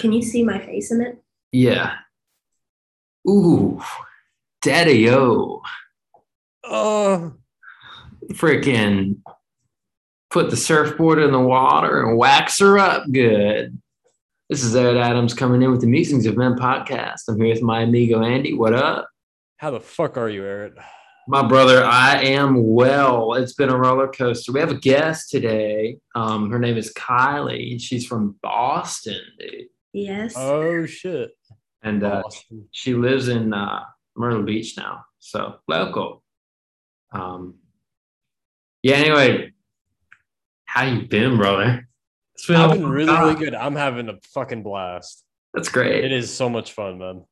Can you see my face in it? Yeah. Ooh, daddy-o. Frickin' put the surfboard in the water and wax her up good. This is Eric Adams coming in with the Musings of Men podcast. I'm here with my amigo Andy. What up? How the fuck are you, Eric? My brother, I am well. It's been a roller coaster. We have a guest today. Her name is Kylie, and she's from Boston, dude. Yes. Oh, shit. And she lives in Myrtle Beach now, so local. Yeah, anyway, how you been, brother? I've been really, really good. I'm having a fucking blast. That's great. It is so much fun, man.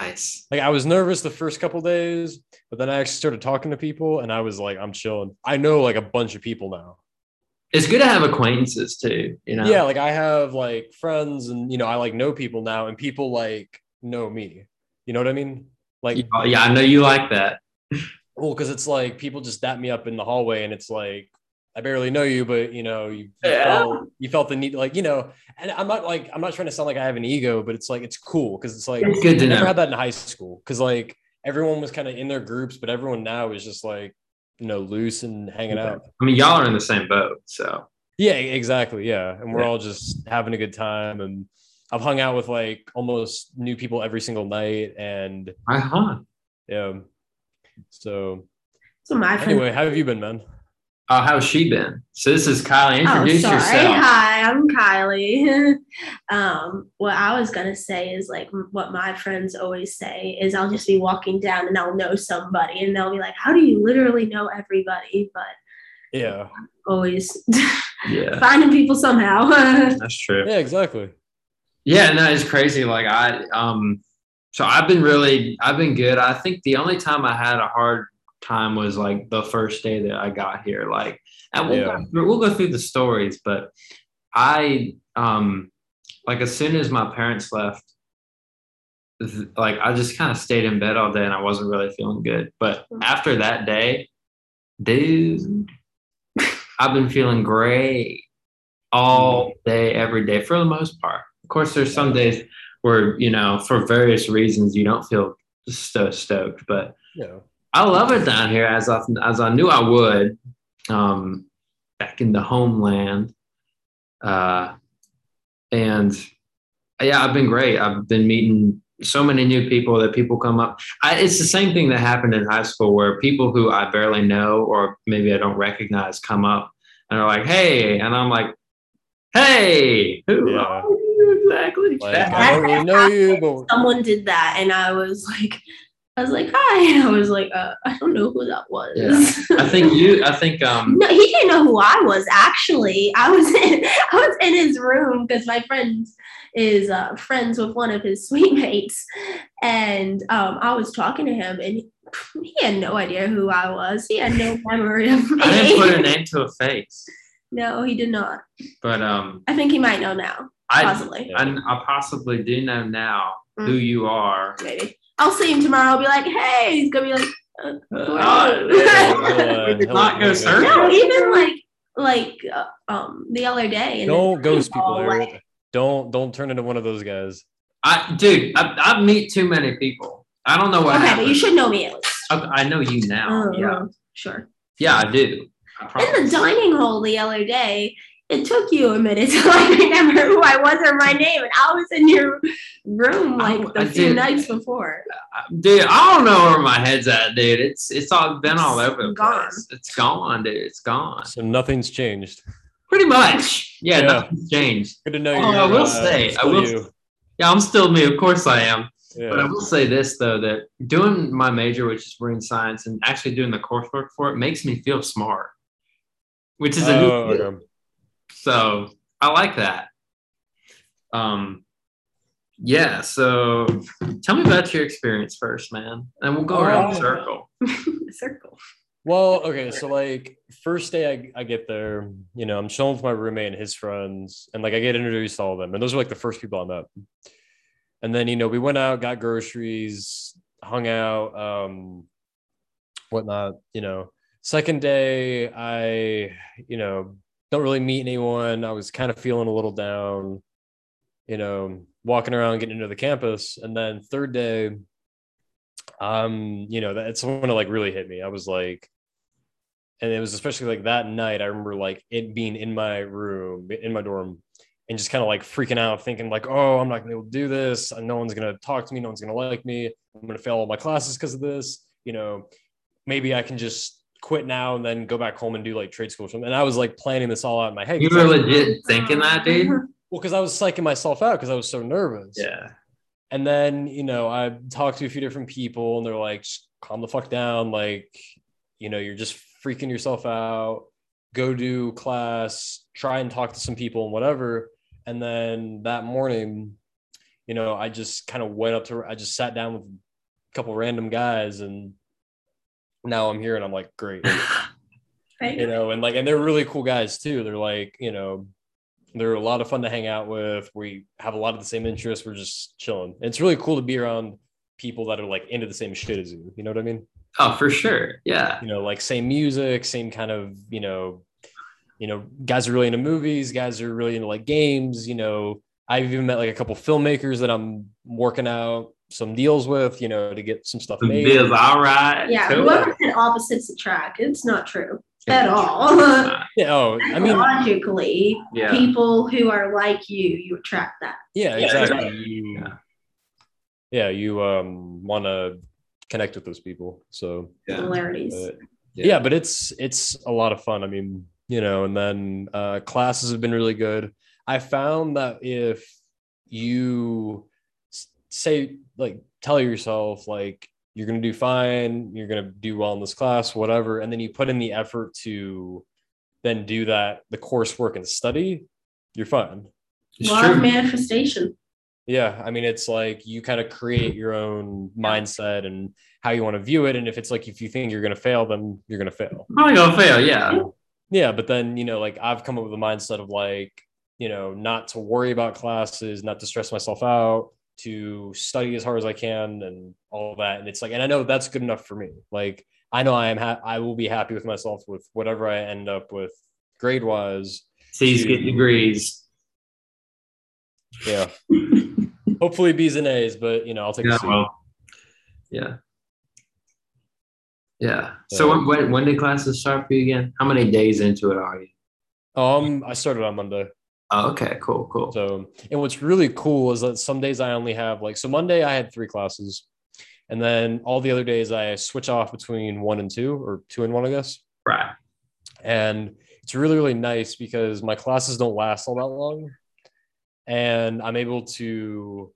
Nice. Like, I was nervous the first couple days, but then I actually started talking to people, and I was like, I'm chilling. I know, like, a bunch of people now. It's good to have acquaintances, too, you know? Yeah, like, I have, like, friends, and, you know, I, like, know people now, and people, like, know me. You know what I mean? Like, yeah, I know you like that. Well, because it's like people just dap me up in the hallway, and it's like, I barely know you, but you know, you felt the need, like, you know. And I'm not trying to sound like I have an ego, but it's like, it's cool because it's like, it's good to know. I never had that in high school because like everyone was kind of in their groups, but everyone now is just like, you know, loose and hanging out. I mean, y'all are in the same boat, so yeah, exactly, yeah, and we're all just having a good time. And I've hung out with like almost new people every single night, and yeah. So my friend. Anyway, how have you been, man? Oh, how's she been? So this is Kylie. Introduce yourself. Hi, I'm Kylie. What I was gonna say is like what my friends always say is I'll just be walking down and I'll know somebody and they'll be like, "How do you literally know everybody?" But yeah, always finding people somehow. That's true. Yeah, exactly. Yeah, no, it's crazy. Like So I've been good. I think the only time I had a hard time was like the first day that I got here. Like, and we'll go through the stories, but I, like as soon as my parents left, like I just kind of stayed in bed all day and I wasn't really feeling good. But after that day, dude, I've been feeling great all day, every day for the most part. Of course, there's some days where, you know, for various reasons, you don't feel stoked, but I love it down here as I knew I would, back in the homeland. And yeah, I've been great. I've been meeting so many new people that people come up. It's the same thing that happened in high school where people who I barely know, or maybe I don't recognize, come up and are like, "Hey," and I'm like, "Hey, who are you?" Exactly. Like, I don't really know you, but someone did that, and I was like, "Hi," and I was like, "I don't know who that was." Yeah. I think. No, he didn't know who I was. Actually, I was in his room because my friend is friends with one of his suite mates, and I was talking to him, and he had no idea who I was. He had no memory of me. I didn't put a name to a face. No, he did not. But I think he might know now. I possibly do know now who you are. Maybe I'll see him tomorrow. I'll be like, "Hey," he's gonna be like, "Not go surf." No, even like the other day. Don't ghost people. Like, don't turn into one of those guys. I meet too many people. I don't know what. Okay, but you should know me at least. I know you now. Yeah, sure. Yeah, I do. In the dining hall the other day. It took you a minute to like remember who I was or my name, and I was in your room like the few nights before. Dude, I don't know where my head's at, dude. It's all been all over the place. It's gone, dude. It's gone. So nothing's changed. Pretty much, yeah. Nothing's changed. Good to know you. I will say, yeah, I'm still me. Of course, I am. Yeah. But I will say this though, that doing my major, which is marine science, and actually doing the coursework for it, makes me feel smart, which is a new thing. So I like that. Yeah. So tell me about your experience first, man, and we'll go around the circle. Well, okay. So like first day I get there, you know, I'm chilling with my roommate and his friends, and like I get introduced to all of them, and those are like the first people I met. And then, you know, we went out, got groceries, hung out, whatnot. You know, second day I, you know, don't really meet anyone. I was kind of feeling a little down. you know, walking around, getting into the campus. And then third day, you know, that's when it like really hit me. I was like, and it was especially like that night, I remember like it being in my room, in my dorm, and just kind of like freaking out, thinking like, oh, I'm not gonna be able to do this. No one's gonna talk to me. No one's gonna like me. I'm gonna fail all my classes because of this. You know, maybe I can just quit now and then go back home and do like trade school or something. And I was like planning this all out in my head. You were legit thinking that, dude? Well, because I was psyching myself out because I was so nervous. Yeah. And then, you know, I talked to a few different people and they're like, just calm the fuck down. Like, you know, you're just freaking yourself out. Go do class, try and talk to some people and whatever. And then that morning, you know, I just kind of went up to, I just sat down with a couple random guys, and now I'm here and I'm like, great. You know, and like, and they're really cool guys too. They're like, you know, they're a lot of fun to hang out with. We have a lot of the same interests. We're just chilling. It's really cool to be around people that are like into the same shit as you. You know what I mean? Oh, for sure. Yeah. You know, like same music, same kind of, you know, guys are really into movies, guys are really into like games. You know, I've even met like a couple filmmakers that I'm working out some deals with, you know, to get some stuff made. Deals, all right. Yeah. Cool. Whoever said opposites attract, it's not true at all. Yeah. Oh, I mean, logically, yeah. People who are like you, you attract that. Yeah, exactly. Yeah. You want to connect with those people. So similarities. Yeah, but it's a lot of fun. I mean, you know, and then classes have been really good. I found that if you say, like, tell yourself, like, you're going to do fine, you're going to do well in this class, whatever, and then you put in the effort to then do that, the coursework and study, you're fine. Law of manifestation. Yeah, I mean, it's like you kind of create your own mindset and how you want to view it. And if it's like, if you think you're going to fail, then you're going to fail. I'm going to fail, yeah. Yeah, but then, you know, like I've come up with a mindset of like, you know, not to worry about classes, not to stress myself out, to study as hard as I can and all that. And it's like, and I know that's good enough for me. Like, I know I will be happy with myself with whatever I end up with grade-wise. C's get degrees. Yeah. Hopefully B's and A's, but, you know, I'll take a C. Well, yeah. Yeah. So when did classes start for you again? How many days into it are you? I started on Monday. Oh, okay. Cool. So, and what's really cool is that some days I only have like, so Monday I had 3 classes, and then all the other days I switch off between 1 and 2 or 2 and 1, I guess. Right. And it's really, really nice because my classes don't last all that long. And I'm able to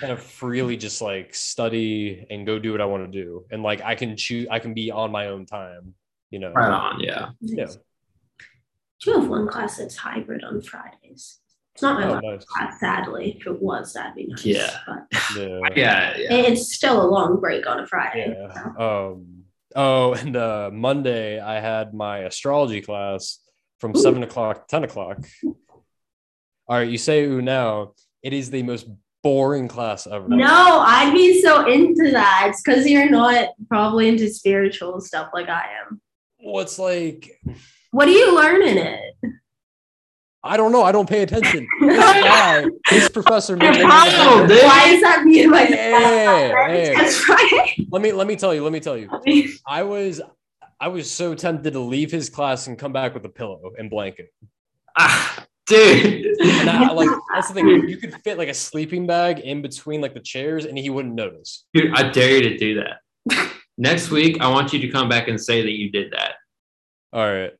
kind of freely just like study and go do what I want to do. And like, I can choose, I can be on my own time, you know. Right on, yeah. Yeah. Do you have one class that's hybrid on Fridays? It's not my last class, sadly. If it was, that'd be nice. Yeah. But yeah. It's still a long break on a Friday. Yeah. So. And Monday I had my astrology class from 7 o'clock to 10 o'clock. All right, you say ooh now. It is the most boring class ever. No, I'd be so into that. It's because you're not probably into spiritual stuff like I am. Well, it's like... What do you learn in it? I don't know. I don't pay attention. This professor... Why is that me? Hey. That's right. Let me tell you. I was so tempted to leave his class and come back with a pillow and blanket. Dude, and I that's the thing. You could fit like a sleeping bag in between like the chairs, and he wouldn't notice. Dude, I dare you to do that. Next week, I want you to come back and say that you did that. All right,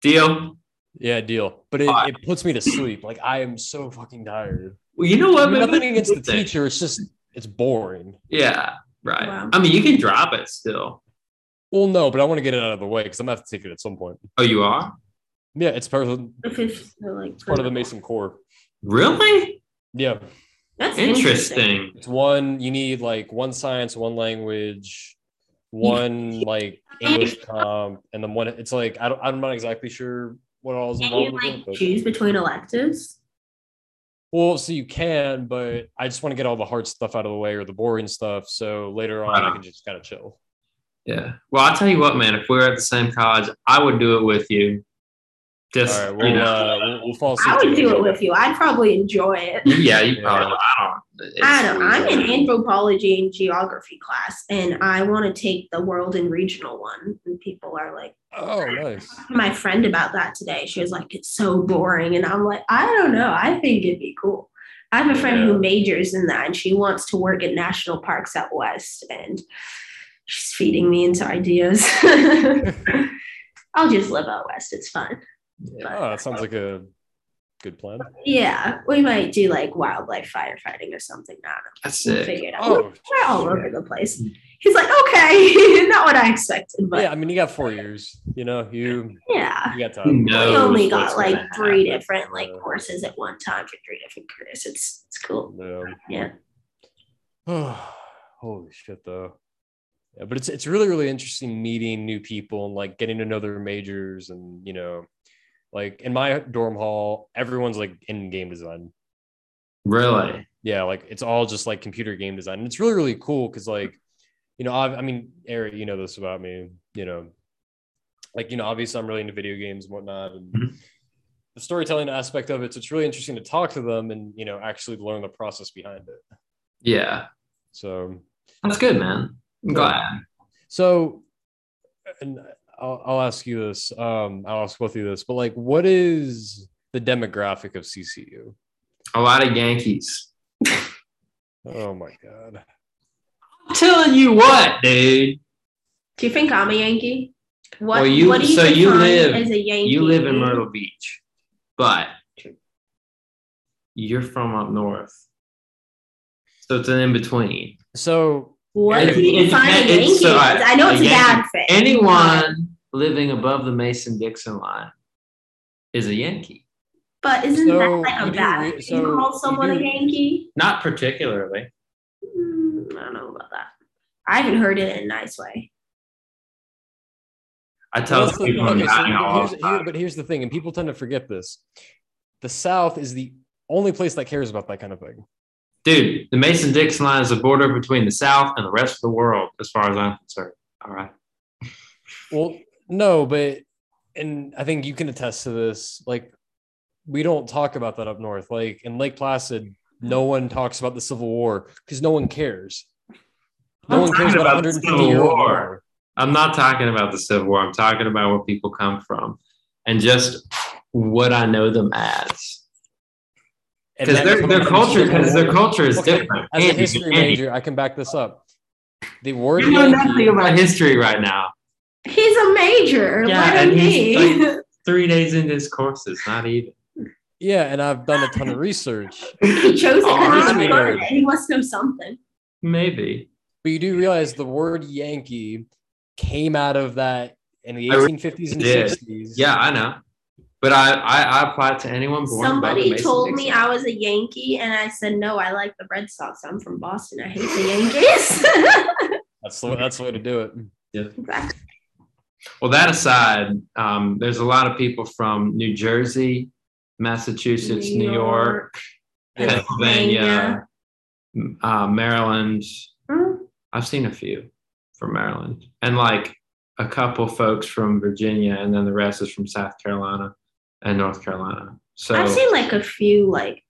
deal. Yeah, deal. But it puts me to sleep. Like I am so fucking tired. Well, you know what? I mean, nothing against the teacher. It's just it's boring. Yeah, right. Wow. I mean, you can drop it still. Well, no, but I want to get it out of the way because I'm gonna have to take it at some point. Oh, you are. Yeah, it's part of the Mason core. Really? Yeah. That's interesting. It's you need like one science, one language, one like English comp, and then one. It's like I'm not exactly sure what all is involved. Can you like choose between electives? Well, so you can, but I just want to get all the hard stuff out of the way or the boring stuff, so later on I can just kind of chill. Yeah. Well, I'll tell you what, man. If we were at the same college, I would do it with you. Just, all right, well, we'll fall asleep. I would do it with you. I'd probably enjoy it. Yeah, you probably. I don't. I'm in anthropology and geography class, and I want to take the world and regional one. And people are like, "Oh, nice." My friend about that today. She was like, "It's so boring," and I'm like, "I don't know. I think it'd be cool." I have a friend who majors in that, and she wants to work at national parks out west, and she's feeding me into ideas. I'll just live out west. It's fun. Yeah. Oh, that sounds like a good plan. Yeah, we might do like wildlife firefighting or something. I don't know. That's it. Figure it out. Oh, we're all over the place. He's like, okay, not what I expected. But yeah, I mean, you got 4 years. You know, you got time. We only got like three different like courses at one time for three different careers. It's cool. Yeah. Holy shit, though. Yeah, but it's really, really interesting meeting new people and like getting to know their majors and, you know. Like in my dorm hall, everyone's like in game design. Really? Yeah. Like it's all just like computer game design. And it's really, really cool. Cause like, you know, I mean, Eric, you know this about me, you know, like, you know, obviously I'm really into video games and whatnot. And the storytelling aspect of it, so it's really interesting to talk to them and, you know, actually learn the process behind it. Yeah. So that's good, man. I'm glad. So, and I'll ask you this. I'll ask both of you this, but like, what is the demographic of CCU? A lot of Yankees. Oh my God. I'm telling you what, dude. Do you think I'm a Yankee? What do you so you live as a Yankee? You live in Myrtle Beach, but you're from up north, so it's an in between. So. What do you define Yankees? I know it's a bad thing. Anyone living above the Mason-Dixon line is a Yankee. But isn't that kind of bad? Can you call someone a Yankee? Not particularly. I don't know about that. I haven't heard it in a nice way. I tell people but here's the thing, and people tend to forget this. The South is the only place that cares about that kind of thing. Dude, the Mason-Dixon line is the border between the South and the rest of the world, as far as I'm concerned. All right. Well, no, but, and I think you can attest to this, like, we don't talk about that up north. Like, in Lake Placid, no one talks about the Civil War because no one cares. No one cares about the Civil War. I'm not talking about the Civil War. I'm talking about where people come from and just what I know them as. Because their culture is different. As a history major, I can back this up. The word you know nothing about history right now. He's a major. Yeah, and he's like 3 days into his courses, not even. Yeah, and I've done a ton of research. He chose it because he's smart. He must know something. Maybe. But you do realize the word Yankee came out of that in the 1850s and 60s. Yeah, I know. But I applied to anyone born. Somebody told me I was a Yankee, and I said, no, I like the Red Sox. I'm from Boston. I hate the Yankees. That's the way to do it. Yeah. Exactly. Well, that aside, there's a lot of people from New Jersey, Massachusetts, New York, Pennsylvania, Maryland. Mm-hmm. I've seen a few from Maryland. And, like, a couple folks from Virginia, and then the rest is from South Carolina and North Carolina. So I've seen like a few like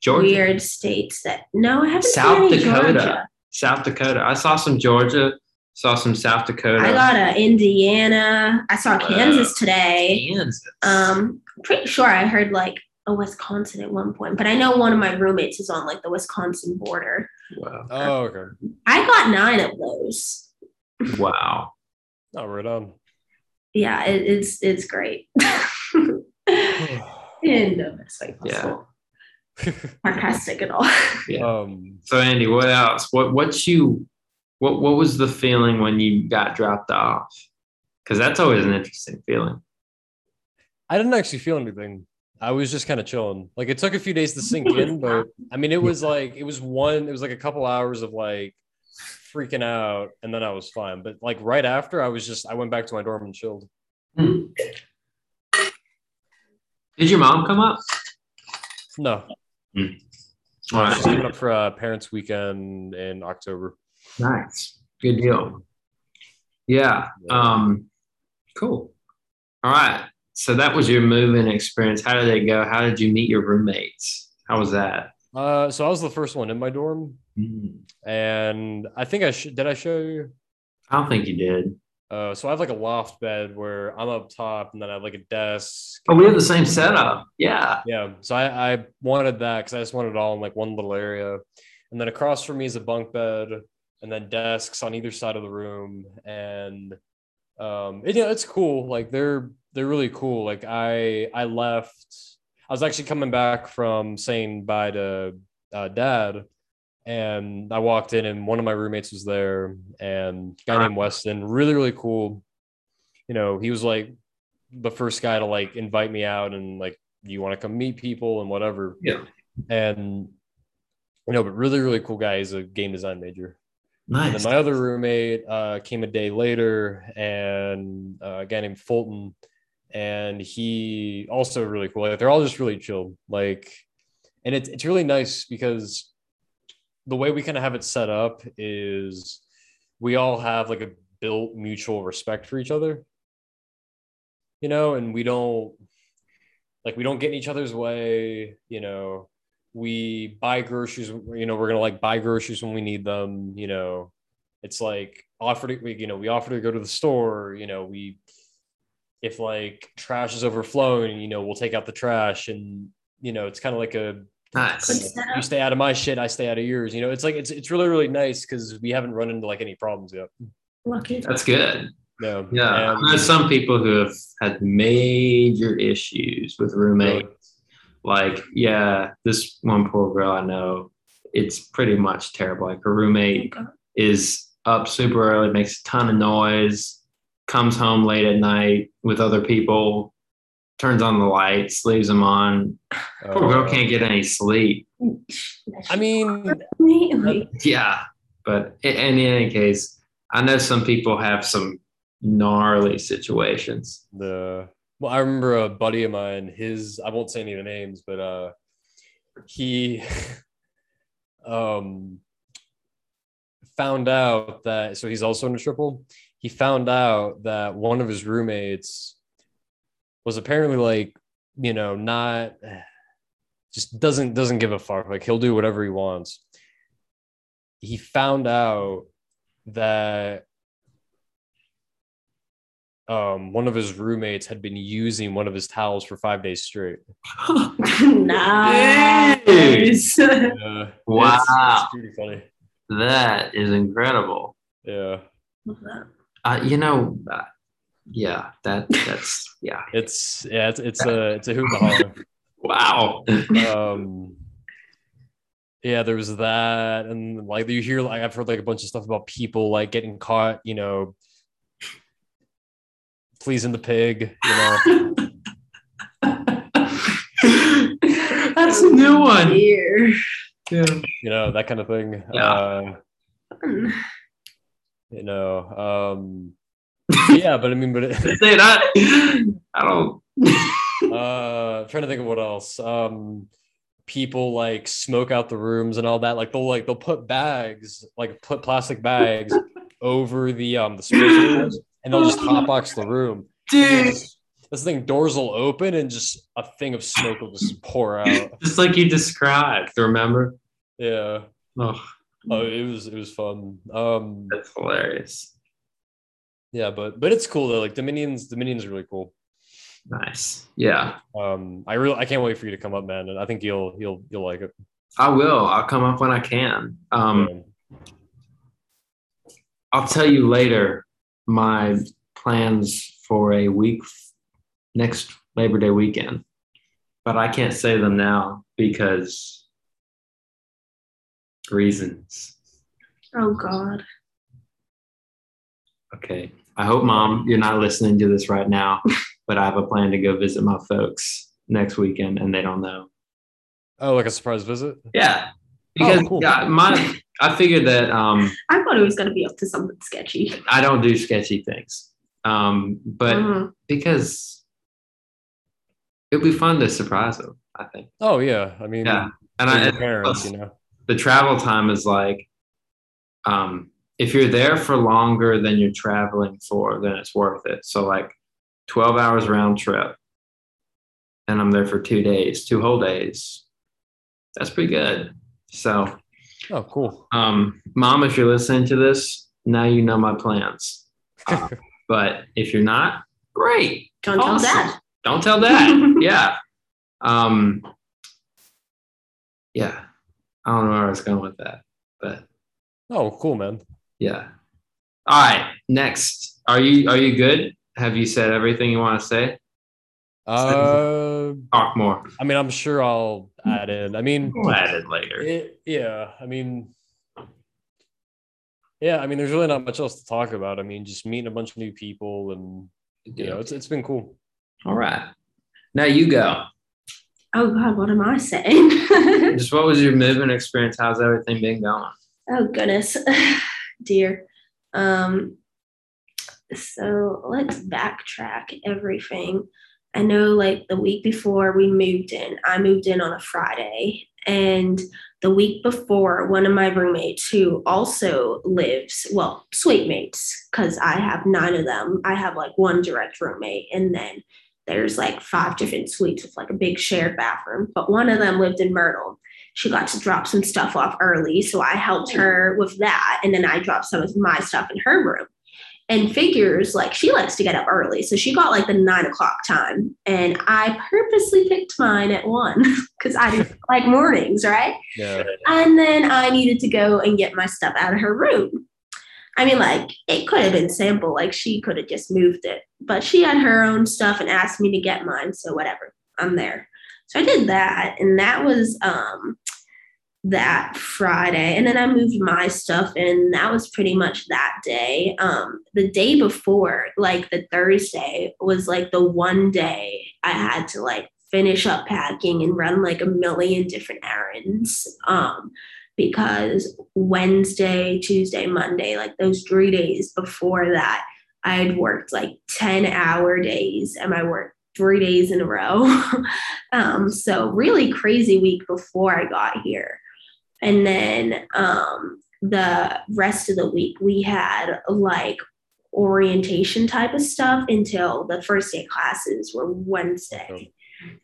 Georgia. Weird states that I haven't seen Dakota. Georgia. South Dakota. I saw some Georgia, saw some South Dakota. I got Indiana. I saw Kansas today. Kansas. Pretty sure I heard like a Wisconsin at one point, but I know one of my roommates is on like the Wisconsin border. Wow. Oh, okay. I got 9 of those. Wow. Oh, right on. Yeah, it's great. And no, it's like possible. Sarcastic at all. Yeah. So Andy, what else? What was the feeling when you got dropped off? Because that's always an interesting feeling. I didn't actually feel anything. I was just kind of chilling. Like it took a few days to sink in, but I mean, it was like a couple hours of like freaking out, and then I was fine. But like right after, I went back to my dorm and chilled. Did your mom come up? No. All right. She's coming up for Parents' Weekend in October. Nice, good deal. Yeah. Cool. All right. So that was your move-in experience. How did it go? How did you meet your roommates? How was that? So I was the first one in my dorm. Mm-hmm. And I think did I show you? I don't think you did. So I have like a loft bed where I'm up top and then I have like a desk. Oh, we have the same setup. Yeah. Yeah. So I wanted that because I just wanted it all in like one little area. And then across from me is a bunk bed and then desks on either side of the room. And it's cool. Like they're really cool. Like I left. I was actually coming back from saying bye to Dad. And I walked in and one of my roommates was there, and a guy named Weston, really, really cool. You know, he was like the first guy to like invite me out and like, you want to come meet people and whatever. Yeah. And, you know, but really, really cool guy. He's a game design major. Nice. And then my other roommate came a day later, and a guy named Fulton. And he also really cool. Like, they're all just really chill. Like, and it's really nice because the way we kind of have it set up is we all have like a built mutual respect for each other, you know, and we don't get in each other's way. You know, we buy groceries, you know, we're going to like buy groceries when we need them. You know, it's like we offer to go to the store, you know, if like trash is overflowing, you know, we'll take out the trash, and, you know, it's kind of like a, nice. You stay out of my shit, I stay out of yours. You know, it's like it's really, really nice because we haven't run into like any problems yet. Lucky. That's good. No. Yeah. I know some people who have had major issues with roommates. Like, yeah, this one poor girl I know, it's pretty much terrible. Like her roommate is up super early, makes a ton of noise, comes home late at night with other people, turns on the lights, leaves them on. Poor girl can't get any sleep. I mean, yeah. But in any case, I know some people have some gnarly situations. Well, I remember a buddy of mine, I won't say any of the names, but he found out that, so he's also in a triple. He found out that one of his roommates was apparently like, you know, not just doesn't give a fuck. Like he'll do whatever he wants. He found out that one of his roommates had been using one of his towels for 5 days straight. Nice. Wow. It's pretty funny. That is incredible. Yeah. You know, yeah, that's yeah. It's a hoop-a-holler. Wow. Yeah, there was that, and like you hear, like I've heard like a bunch of stuff about people like getting caught, you know, pleasing the pig. You know, that's a new one. Here. Yeah, you know, that kind of thing. Yeah. You know. Yeah, but I mean, I don't. Trying to think of what else. People like smoke out the rooms and all that. Like they'll put bags, like put plastic bags over the space, and they'll just hotbox the room. Dude, this thing, doors will open and just a thing of smoke will just pour out. Just like you described, remember? Yeah. Oh, it was fun. That's hilarious. Yeah, but it's cool though. Like Dominion's really cool. Nice. Yeah. I can't wait for you to come up, man. And I think you'll like it. I will. I'll come up when I can. I'll tell you later my plans for a week next Labor Day weekend, but I can't say them now because reasons. Oh God. Okay. I hope, Mom, you're not listening to this right now, but I have a plan to go visit my folks next weekend, and they don't know. Oh, like a surprise visit? Yeah. Because cool. I figured that... I thought it was going to be up to something sketchy. I don't do sketchy things. But because it'd be fun to surprise them, I think. Oh, yeah. I mean, yeah. And parents, you know. The travel time is like... if you're there for longer than you're traveling for, then it's worth it. So like 12 hours round trip, and I'm there for 2 days, 2 whole days. That's pretty good. So, oh, cool. Mom, if you're listening to this, now you know my plans. But if you're not, great. Don't awesome. Tell Dad. Don't tell Dad. Yeah. Yeah. I don't know where I was going with that, but. Oh, cool, man. Yeah. All right. Next. Are you good? Have you said everything you want to say? Talk more. I mean, I'm sure I'll add in. I mean, we'll add it later. I mean, there's really not much else to talk about. I mean, just meeting a bunch of new people, and you know, it's been cool. All right, now you go. Oh God, what am I saying? Just what was your movement experience? How's everything been going? Oh goodness, dear. So let's backtrack everything. I know, like, the week before we moved in, I moved in on a Friday, and the week before, one of my roommates who also lives, well, suite mates, because I have 9 of them. I have, like, one direct roommate, and then there's, like, 5 different suites with, like, a big shared bathroom, but one of them lived in Myrtle. She got to drop some stuff off early, so I helped her with that, and then I dropped some of my stuff in her room. And figures, like, she likes to get up early. So she got, like, the 9 o'clock time. And I purposely picked mine at 1 because I didn't like mornings, right? Yeah. And then I needed to go and get my stuff out of her room. I mean, like, it could have been simple. Like, she could have just moved it. But she had her own stuff and asked me to get mine. So whatever, I'm there. So I did that. And that was that Friday, and then I moved my stuff in. That was pretty much that day. The day before, like, the Thursday was, like, the one day I had to, like, finish up packing and run, like, a million different errands, because Wednesday, Tuesday, Monday, like, those 3 days before that, I had worked, like, 10-hour days, and I worked 3 days in a row. So really crazy week before I got here. And then the rest of the week, we had, like, orientation type of stuff until the first day classes were Wednesday.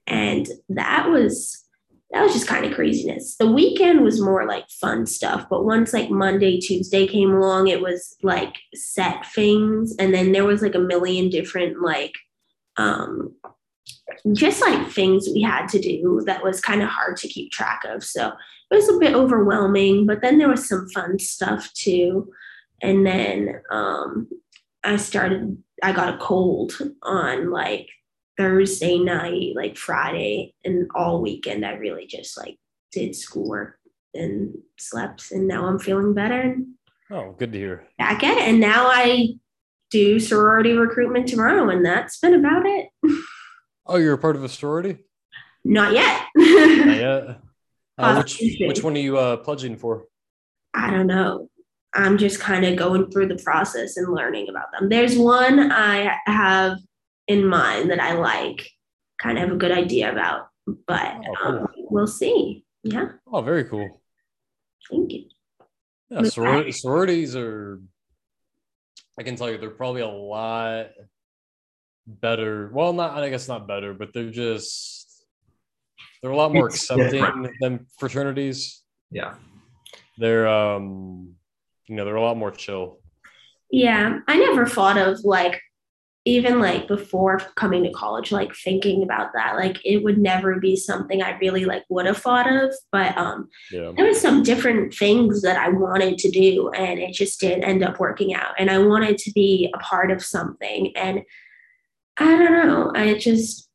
And that was just kind of craziness. The weekend was more, like, fun stuff. But once, like, Monday, Tuesday came along, it was, like, set things. And then there was, like, a million different, like, just, like, things we had to do that was kind of hard to keep track of. So it was a bit overwhelming, but then there was some fun stuff too. And then I got a cold on, like, Thursday night, like, Friday, and all weekend I really just, like, did schoolwork and slept, and now I'm feeling better. Oh, good to hear. Back at it, and now I do sorority recruitment tomorrow, and that's been about it. Oh, you're a part of a sorority? Not yet. Not yet. Which one are you pledging for? I don't know. I'm just kind of going through the process and learning about them. There's one I have in mind that I like, kind of have a good idea about, but cool. We'll see. Yeah. Oh, very cool. Thank you. Yeah, sororities are, I can tell you, they're probably a lot better. Well, I guess not better, but they're a lot more accepting than fraternities. Yeah. They're, they're a lot more chill. Yeah. I never thought of, like, even, like, before coming to college, like, thinking about that, like, it would never be something I really, like, would have thought of, but there was some different things that I wanted to do, and it just didn't end up working out, and I wanted to be a part of something, and I don't know, it just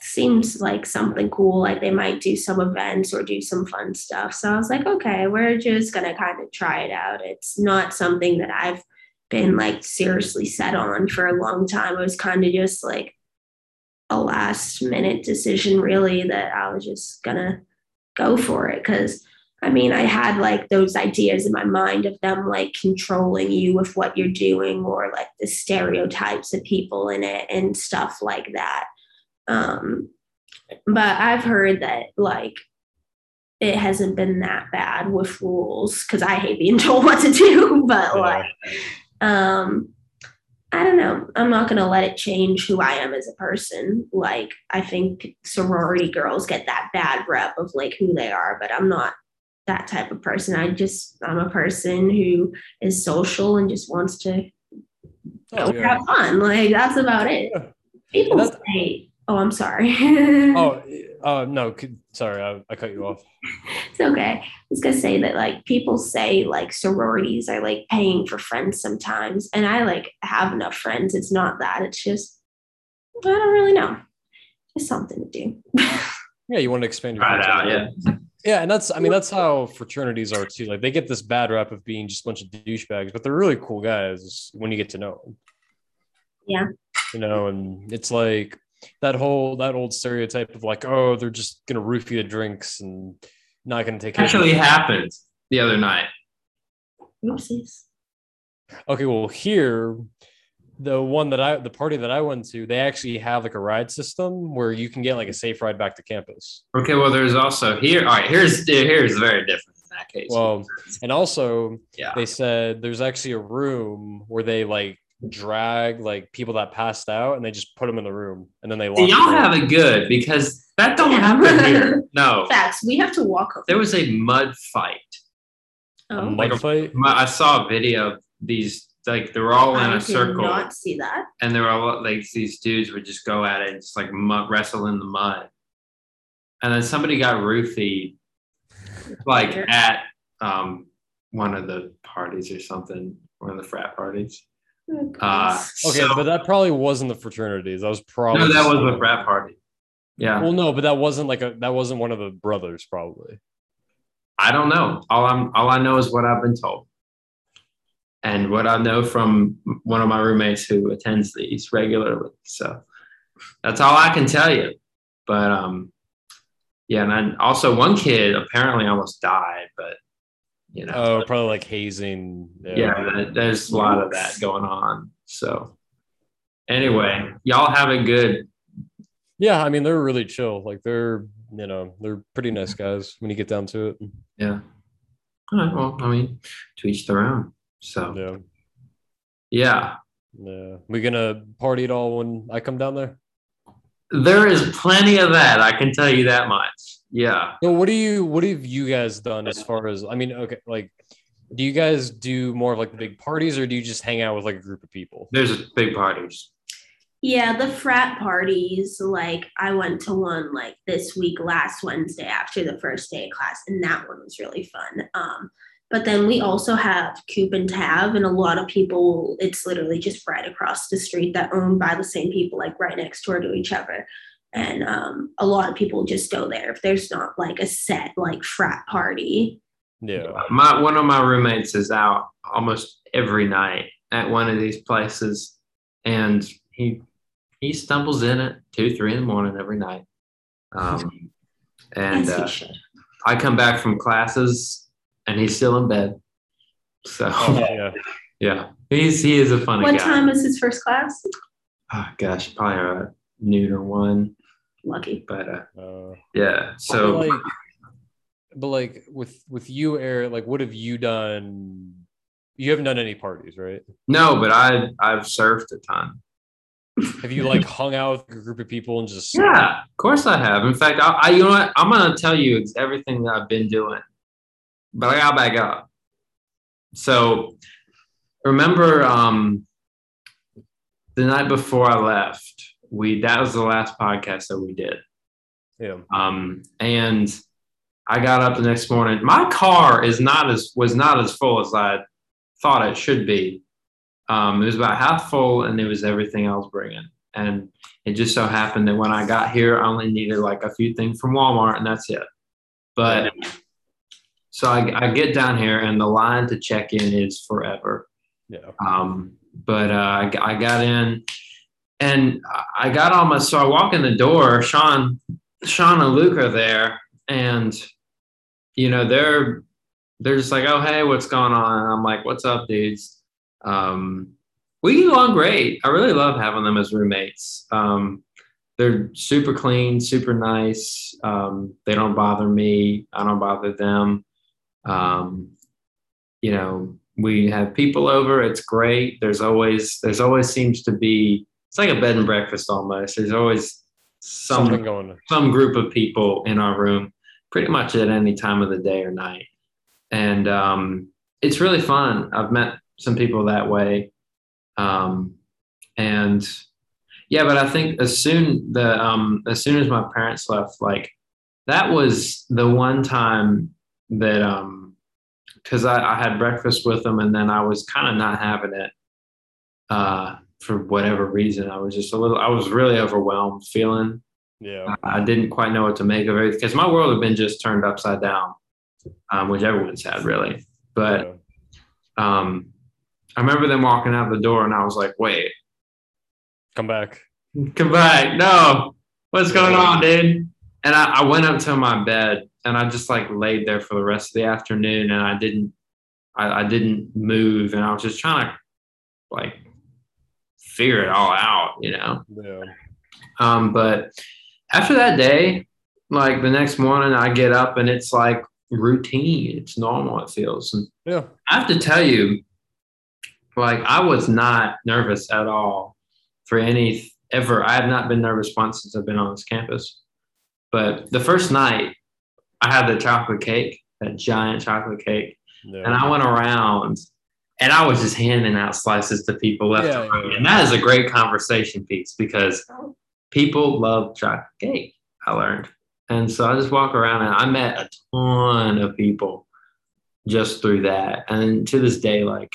seems like something cool, like, they might do some events or do some fun stuff, so I was like, okay, we're just gonna kind of try it out. It's not something that I've been, like, seriously set on for a long time. It was kind of just, like, a last minute decision, really, that I was just gonna go for it, because I mean, I had, like, those ideas in my mind of them, like, controlling you with what you're doing, or, like, the stereotypes of people in it and stuff like that, but I've heard that, like, it hasn't been that bad with rules, because I hate being told what to do, but, like, I don't know. I'm not going to let it change who I am as a person. Like, I think sorority girls get that bad rep of like who they are, but I'm not that type of person. I'm a person who is social and just wants to have fun. Like, that's about it. Yeah. People say, oh, I'm sorry. No, sorry. I cut you off. It's okay. I was going to say that, like, people say, like, sororities are, like, paying for friends sometimes. And I, like, have enough friends. It's not that. It's just, I don't really know. Just something to do. Yeah, you want to expand your friends. Yeah, and that's how fraternities are, too. Like, they get this bad rap of being just a bunch of douchebags, but they're really cool guys when you get to know them. Yeah. You know, and it's like that old stereotype of like, oh, they're just going to roofie the drinks and not going to take care. Actually happened the other night. Oopsies. Okay, well, here, the party that I went to, they actually have like a ride system where you can get like a safe ride back to campus. Okay, well, there's also here. All right, here's very different in that case. Well, and also they said there's actually a room where they like drag like people that passed out and they just put them in the room and then they walk. Y'all have it good because that don't happen here. No. Facts. We have to walk over. There was a mud fight. Oh. A mud fight? I saw a video of these, like, they were all in a circle. I did not see that. And they were all like, these dudes would just go at it and just like wrestle in the mud. And then somebody got roofied like at one of the parties or something, one of the frat parties. But that probably wasn't the fraternities. That was probably that was a frat party. Yeah. Well, no, but that wasn't one of the brothers, probably. I don't know. All I know is what I've been told, and what I know from one of my roommates who attends these regularly. So that's all I can tell you. But and then also one kid apparently almost died, but. You know, probably like hazing. There's a lot of that going on. So anyway, y'all have it good. Yeah, I mean, they're really chill. Like they're pretty nice guys when you get down to it. Yeah. All right, well, I mean, to each their own. So yeah. We're gonna party it all when I come down there. There is plenty of that. I can tell you that much. Yeah. So what have you guys done as far as, I mean, okay, like, do you guys do more of like the big parties or do you just hang out with like a group of people? There's big parties. Yeah, the frat parties, like I went to one like this week, last Wednesday after the first day of class, and that one was really fun. But then we also have Coop and Tab, and a lot of people, it's literally just right across the street that owned by the same people, like right next door to each other. And a lot of people just go there if there's not like a set like frat party. Yeah. One of my roommates is out almost every night at one of these places. And he stumbles in at 2-3 in the morning every night. I come back from classes and he's still in bed. So, yeah. He is a funny guy. What time was his first class? Oh, gosh, probably around noon or 1. Lucky. But, yeah. So, but with you, Eric, like, what have you done? You haven't done any parties, right? No, but I've surfed a ton. Have you, like, hung out with a group of people and just... Yeah, of course I have. In fact, I you know what? I'm going to tell you everything that I've been doing. But I got back up. So remember the night before I left, that was the last podcast that we did. Yeah. And I got up the next morning. My car was not as full as I thought it should be. It was about half full, and it was everything I was bringing. And it just so happened that when I got here, I only needed like a few things from Walmart, and that's it. But so I get down here, and the line to check in is forever. Yeah. I got in, and I got on my. So I walk in the door. Sean and Luke are there, and you know they're just like, "Oh, hey, what's going on?" And I'm like, "What's up, dudes? We get along great. I really love having them as roommates. They're super clean, super nice. They don't bother me. I don't bother them." You know, We have people over. It's great. There's always seems to be, it's like a bed and breakfast almost. There's always something going on. Some group of people in our room pretty much at any time of the day or night. And it's really fun. I've met some people that way. And yeah, but I think as soon as my parents left, like that was the one time that, because I had breakfast with them and then I was kind of not having it for whatever reason. I was really overwhelmed feeling. Yeah. I didn't quite know what to make of it because my world had been just turned upside down, which everyone's had really. But yeah. I remember them walking out the door and I was like, wait. Come back. No. What's going on, dude? And I went up to my bed and I just like laid there for the rest of the afternoon and I didn't move. And I was just trying to like figure it all out, you know? Yeah. But after that day, like the next morning I get up and it's like routine. It's normal. It feels. And yeah. I have to tell you, like I was not nervous at all for any ever. I have not been nervous once since I've been on this campus. But the first night I had the chocolate cake, that giant chocolate cake. Yeah. And I went around and I was just handing out slices to people left and right. Yeah. And that is a great conversation piece because people love chocolate cake, I learned. And so I just walk around and I met a ton of people just through that. And to this day, like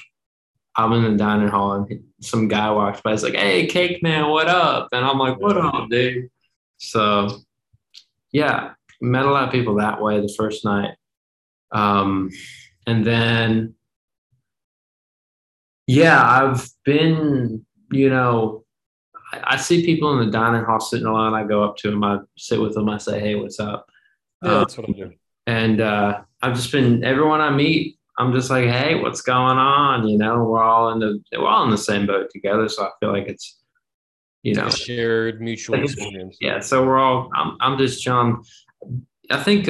I'm in the dining hall and some guy walks by. He's like, hey, cake man, what up? And I'm like, what up, dude? So, yeah, met a lot of people that way the first night. And then, yeah, I've been, you know, I see people in the dining hall sitting alone. I go up to them. I sit with them. I say, hey, what's up? Yeah, that's what I'm doing. And I've just been, everyone I meet, I'm just like, hey, what's going on? You know, we're all in the same boat together. So I feel like it's, you know, shared mutual experience. Yeah. So I'm just chummed. I think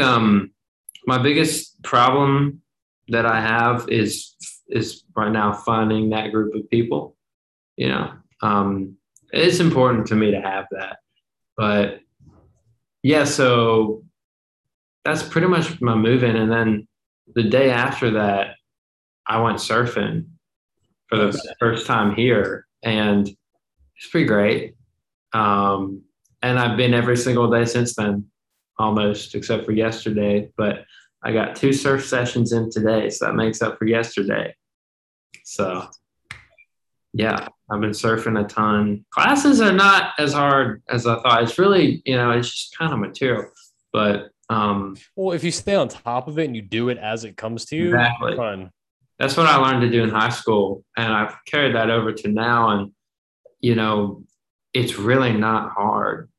my biggest problem that I have is right now finding that group of people, you know, it's important to me to have that, but yeah, so that's pretty much my move in. And then the day after that, I went surfing for the first time here, and it's pretty great. And I've been every single day since then, almost, except for yesterday. But I got 2 surf sessions in today, so that makes up for yesterday. So, yeah, I've been surfing a ton. Classes are not as hard as I thought. It's really, you know, it's just kind of material, but. Well, if you stay on top of it and you do it as it comes to you, exactly. Fun. That's what I learned to do in high school, and I've carried that over to now. And you know, it's really not hard.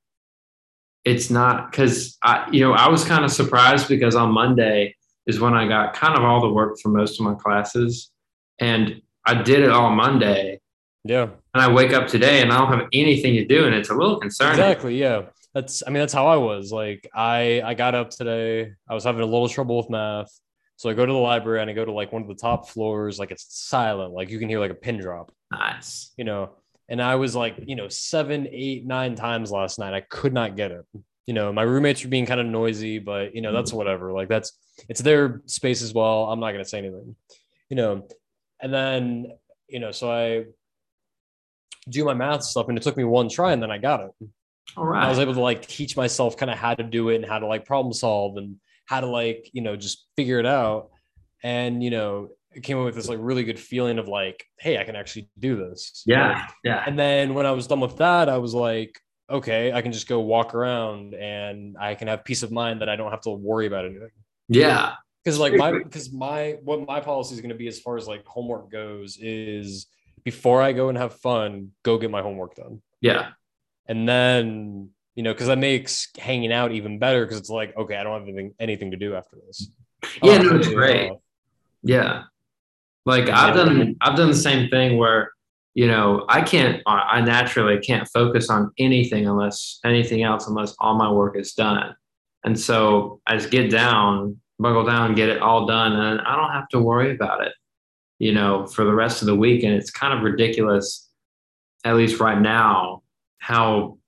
It's not because I was kind of surprised because on Monday is when I got kind of all the work for most of my classes, and I did it all Monday. Yeah, and I wake up today and I don't have anything to do, and it's a little concerning. Exactly. Yeah. That's how I was. Like I got up today. I was having a little trouble with math. So I go to the library and I go to like one of the top floors. Like it's silent. Like you can hear like a pin drop. Nice. You know, and I was like, you know, 7, 8, 9 times last night. I could not get it. You know, my roommates were being kind of noisy, but you know, that's whatever. Like it's their space as well. I'm not going to say anything, you know? And then, you know, so I do my math stuff and it took me one try and then I got it. All right. I was able to like teach myself kind of how to do it and how to like problem solve and how to like, you know, just figure it out. And, you know, it came up with this like really good feeling of like, hey, I can actually do this. Yeah. Yeah. And then when I was done with that, I was like, okay, I can just go walk around and I can have peace of mind that I don't have to worry about anything. Yeah. Cause like what my policy is going to be as far as like homework goes is before I go and have fun, go get my homework done. Yeah. And then, you know, because that makes hanging out even better because it's like, okay, I don't have anything to do after this. Yeah, no, it's great. Yeah. Like I've done the same thing where, you know, I naturally can't focus on anything else unless all my work is done. And so I just buckle down, get it all done, and I don't have to worry about it. you know, for the rest of the week. And it's kind of ridiculous, at least right now, how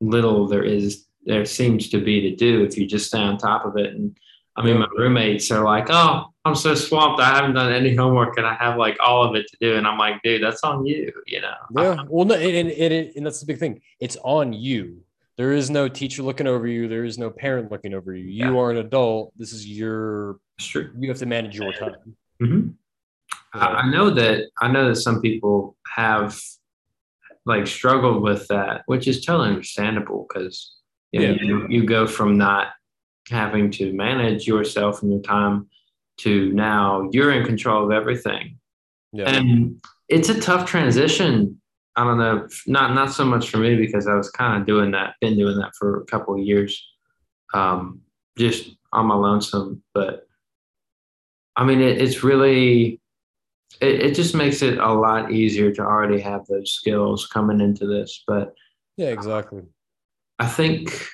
little there seems to be to do if you just stay on top of it. And I mean, my roommates are like, oh, I'm so swamped, I haven't done any homework and I have like all of it to do. And I'm like, dude, that's on you, you know? Yeah. Well, no, and that's the big thing. It's on you. There is no teacher looking over you. There is no parent looking over you. You are an adult. This is your, you have to manage your time. Mm-hmm. I know that some people have like struggled with that, which is totally understandable because you go from not having to manage yourself and your time to now you're in control of everything. Yeah. And it's a tough transition. I don't know, not so much for me because I was kind of doing that for a couple of years, just on my lonesome. But I mean, it just makes it a lot easier to already have those skills coming into this. But yeah, exactly. I think,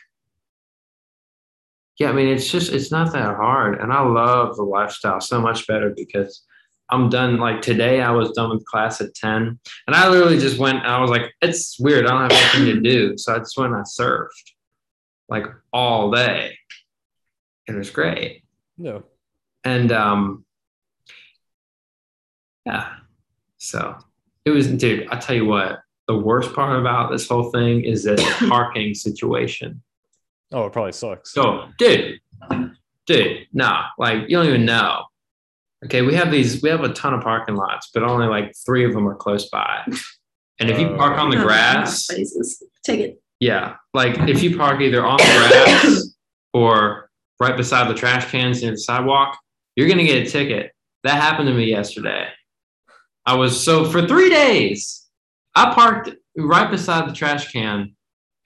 yeah, I mean, it's not that hard. And I love the lifestyle so much better because I'm done. Like today, I was done with class at 10 and I literally just went, I was like, it's weird, I don't have anything to do. So I just went and I surfed like all day. It was great. No. And, yeah, so it was, dude, I tell you what, the worst part about this whole thing is this parking situation. Oh, it probably sucks. So, dude, nah, like, you don't even know. Okay, we have a ton of parking lots, but only like 3 of them are close by. And if you park on the grass, take it. Yeah, like if you park either on the grass or right beside the trash cans near the sidewalk, you're going to get a ticket. That happened to me yesterday. For 3 days, I parked right beside the trash can,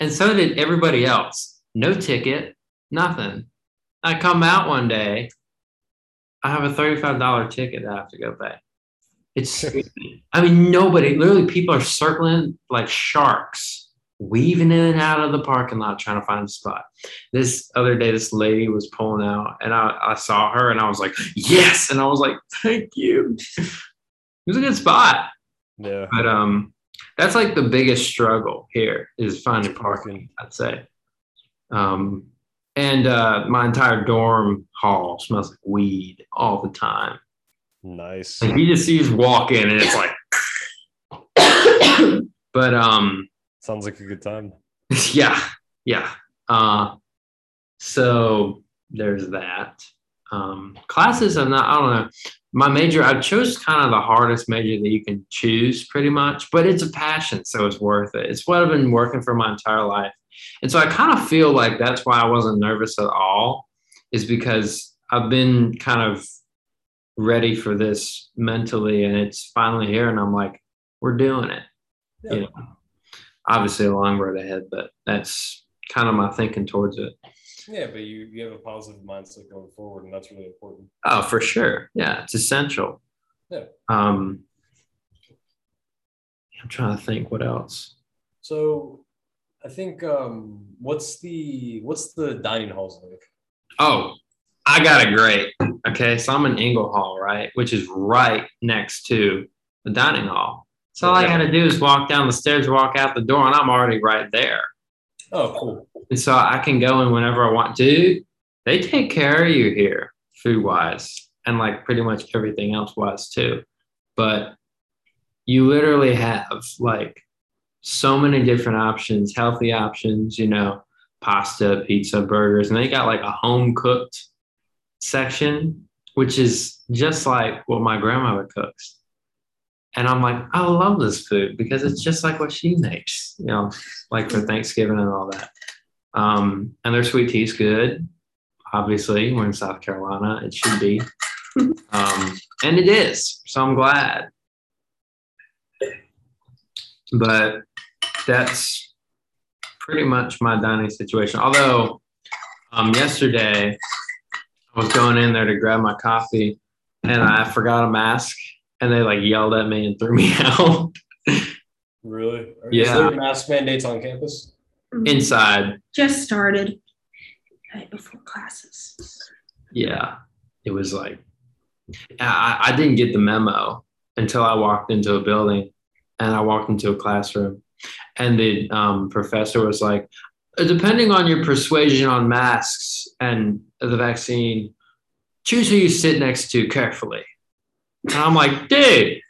and so did everybody else. No ticket, nothing. I come out one day, I have a $35 ticket that I have to go pay. It's, I mean, nobody, literally people are circling like sharks, weaving in and out of the parking lot, trying to find a spot. This other day, this lady was pulling out and I saw her and I was like, yes. And I was like, thank you. It was a good spot. Yeah. But that's like the biggest struggle here is finding parking, I'd say. And my entire dorm hall smells like weed all the time. Nice. Like you just walk in and it's like, but, sounds like a good time. Yeah. Yeah. So there's that. Classes are not, I don't know. My major, I chose kind of the hardest major that you can choose pretty much, but it's a passion. So it's worth it. It's what I've been working for my entire life. And so I kind of feel like that's why I wasn't nervous at all, is because I've been kind of ready for this mentally and it's finally here. And I'm like, we're doing it. Yeah. You know, obviously a long road ahead, but that's kind of my thinking towards it. Yeah, but you have a positive mindset going forward, and that's really important. Oh, for sure. Yeah, it's essential. Yeah. I'm trying to think what else. So I think what's the dining halls like? Oh, I got it great. Okay, so I'm in Engel Hall, right, which is right next to the dining hall. So all I got to do is walk down the stairs, walk out the door, and I'm already right there. Oh, cool. And so I can go in whenever I want to. They take care of you here, food-wise, and like pretty much everything else-wise too. But you literally have like so many different options, healthy options, you know, pasta, pizza, burgers, and they got like a home-cooked section, which is just like what my grandmother cooks. And I'm like, I love this food because it's just like what she makes, you know, like for Thanksgiving and all that. And their sweet tea's good. Obviously, we're in South Carolina. It should be. And it is. So I'm glad. But that's pretty much my dining situation. Although yesterday I was going in there to grab my coffee and I forgot a mask. And they like yelled at me and threw me out. Really? Yeah. Is there mask mandates on campus? Inside. Just started right before classes. Yeah. It was like I didn't get the memo until I walked into a building and I walked into a classroom, and the professor was like, depending on your persuasion on masks and the vaccine, choose who you sit next to carefully. And I'm like, dude,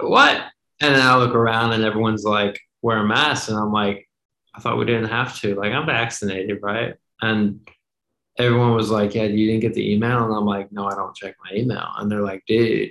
what? And then I look around and everyone's like, wear a mask. And I'm like, I thought we didn't have to. Like, I'm vaccinated, right? And everyone was like, yeah, you didn't get the email? And I'm like, no, I don't check my email. And they're like, dude,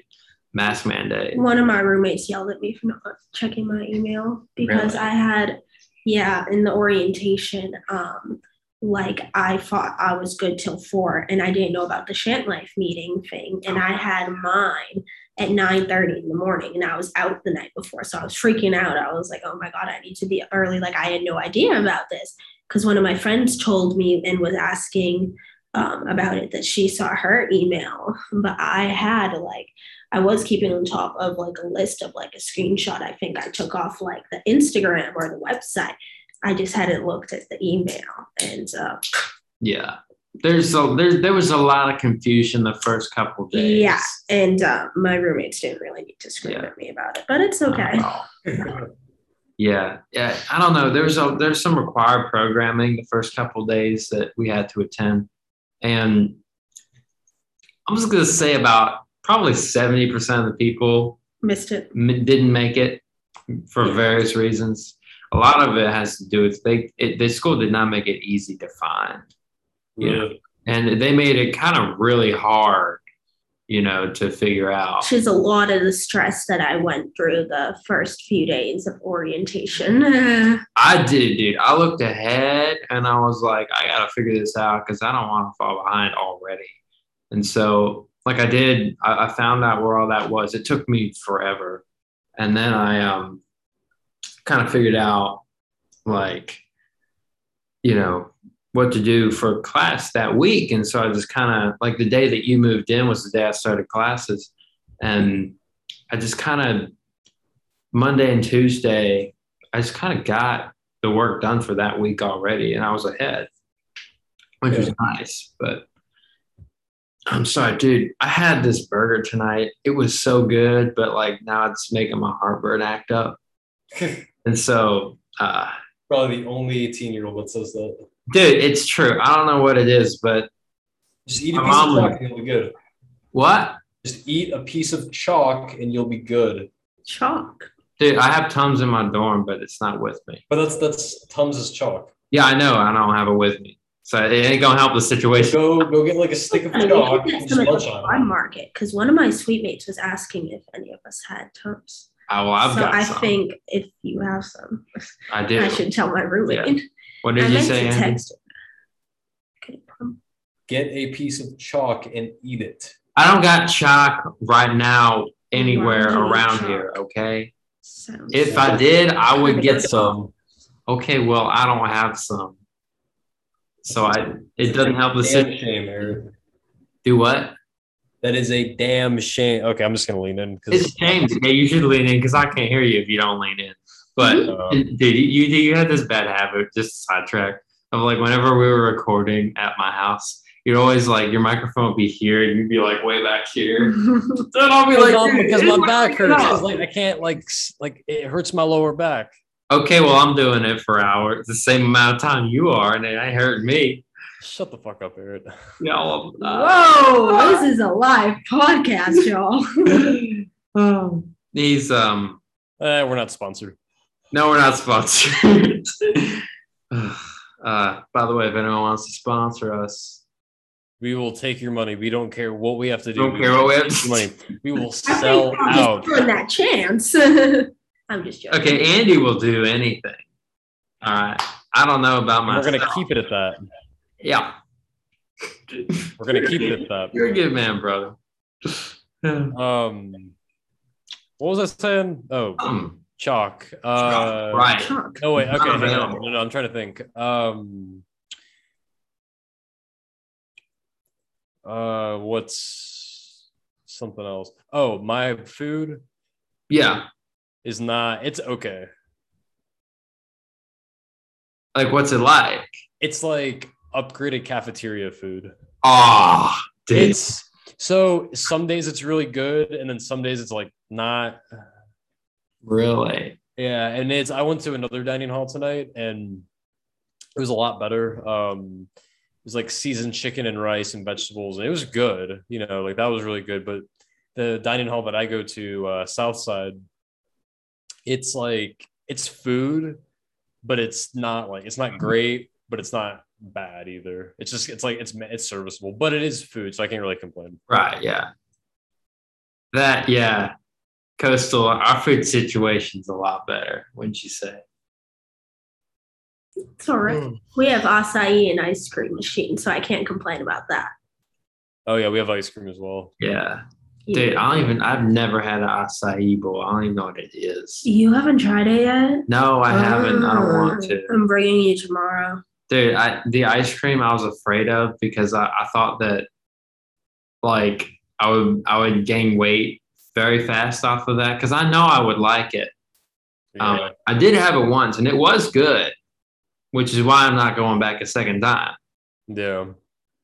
mask mandate. One of my roommates yelled at me for not checking my email because I had, in the orientation, I thought I was good till 4:00 and I didn't know about the Shant Life meeting thing. And I had mine at 9:30 in the morning and I was out the night before. So I was freaking out. I was like, oh my God, I need to be early. Like, I had no idea about this because one of my friends told me and was asking about it, that she saw her email, but I had I was keeping on top of a list of a screenshot. I think I took off the Instagram or the website. I just hadn't looked at the email. And there was a lot of confusion the first couple of days. Yeah, and my roommates didn't really need to scream at me about it, but it's okay. Yeah. I don't know. There's some required programming the first couple of days that we had to attend, and I'm just gonna say about probably 70% of the people missed it, didn't make it for various reasons. A lot of it has to do with the school did not make it easy to find, you know, and they made it kind of really hard, to figure out. Which is a lot of the stress that I went through the first few days of orientation. I did, dude. I looked ahead and I was like, I got to figure this out because I don't want to fall behind already. And so I found out where all that was. It took me forever. And then I kind of figured out what to do for class that week. And so I just kind of the day that you moved in was the day I started classes. And I just kind of Monday and Tuesday, I just kind of got the work done for that week already. And I was ahead, which was nice, but I'm sorry, dude. I had this burger tonight. It was so good, but now it's making my heartburn act up. And so, probably the only 18-year-old that says that. Dude, it's true. I don't know what it is, but just eat a piece of chalk and you'll be good. What? Just eat a piece of chalk and you'll be good. Chalk. Dude, I have Tums in my dorm, but it's not with me. But that's Tums is chalk. Yeah, I know. I don't have it with me. So it ain't gonna help the situation. Go get a stick of chalk. Market, because one of my sweet mates was asking if any of us had Tums. Oh, well, I think if you have some, I do. I should tell my roommate. Yeah. What did you say? Text it. Get a piece of chalk and eat it. I don't got chalk right now anywhere around here. Okay. If I did, I would get some. Okay. Well, I don't have some, so it doesn't help the situation. Do what? That is a damn shame. Okay, I'm just going to lean in. It's a shame. Yeah, you should lean in because I can't hear you if you don't lean in. But dude, you had this bad habit, just sidetrack, of whenever we were recording at my house, you'd always your microphone would be here and you'd be way back here. And I'll be because my back hurts. I can't it hurts my lower back. Okay, well, I'm doing it for hours, the same amount of time you are, and it ain't hurting me. Shut the fuck up, Eric. Y'all. Whoa, this is a live podcast, y'all. Oh, these we're not sponsored. No, we're not sponsored. By the way, if anyone wants to sponsor us, we will take your money. We don't care what we have to do. Don't care what we have to do. We will sell out. Just that chance. I'm just joking. Okay, Andy will do anything. All right. I don't know about myself. We're gonna keep it at that. Yeah. We're going to keep it up. You're a good man, brother. What was I saying? Oh, chalk. Chalk. Right. Chalk. Oh, wait. Okay. No, I'm trying to think. What's something else? Oh, my food? Yeah. It's okay. What's it like? It's upgraded cafeteria food. Ah, oh, it's So some days it's really good, and then some days it's like not really. Yeah, and it's, I went to another dining hall tonight, and it was a lot better. It was like seasoned chicken and rice and vegetables, and it was good. You know, like that was really good. But the dining hall that I go to, Southside, it's like, it's food, but it's not like, it's not great, but it's not bad either. It's just, it's like, it's serviceable, but it is food, so I can't really complain. Right. Yeah. That, yeah. Coastal, our food situation's a lot better, wouldn't you say? It's all right. We have acai and ice cream machine, so I can't complain about that. Oh yeah, we have ice cream as well. Yeah. Dude, I've never had an acai bowl. I don't even know what it is. You haven't tried it yet? No, I haven't. I don't want to. I'm bringing you tomorrow. Dude, the ice cream I was afraid of because I thought that like I would gain weight very fast off of that, because I know I would like it. Yeah. I did have it once, and it was good, which is why I'm not going back a second time. Yeah.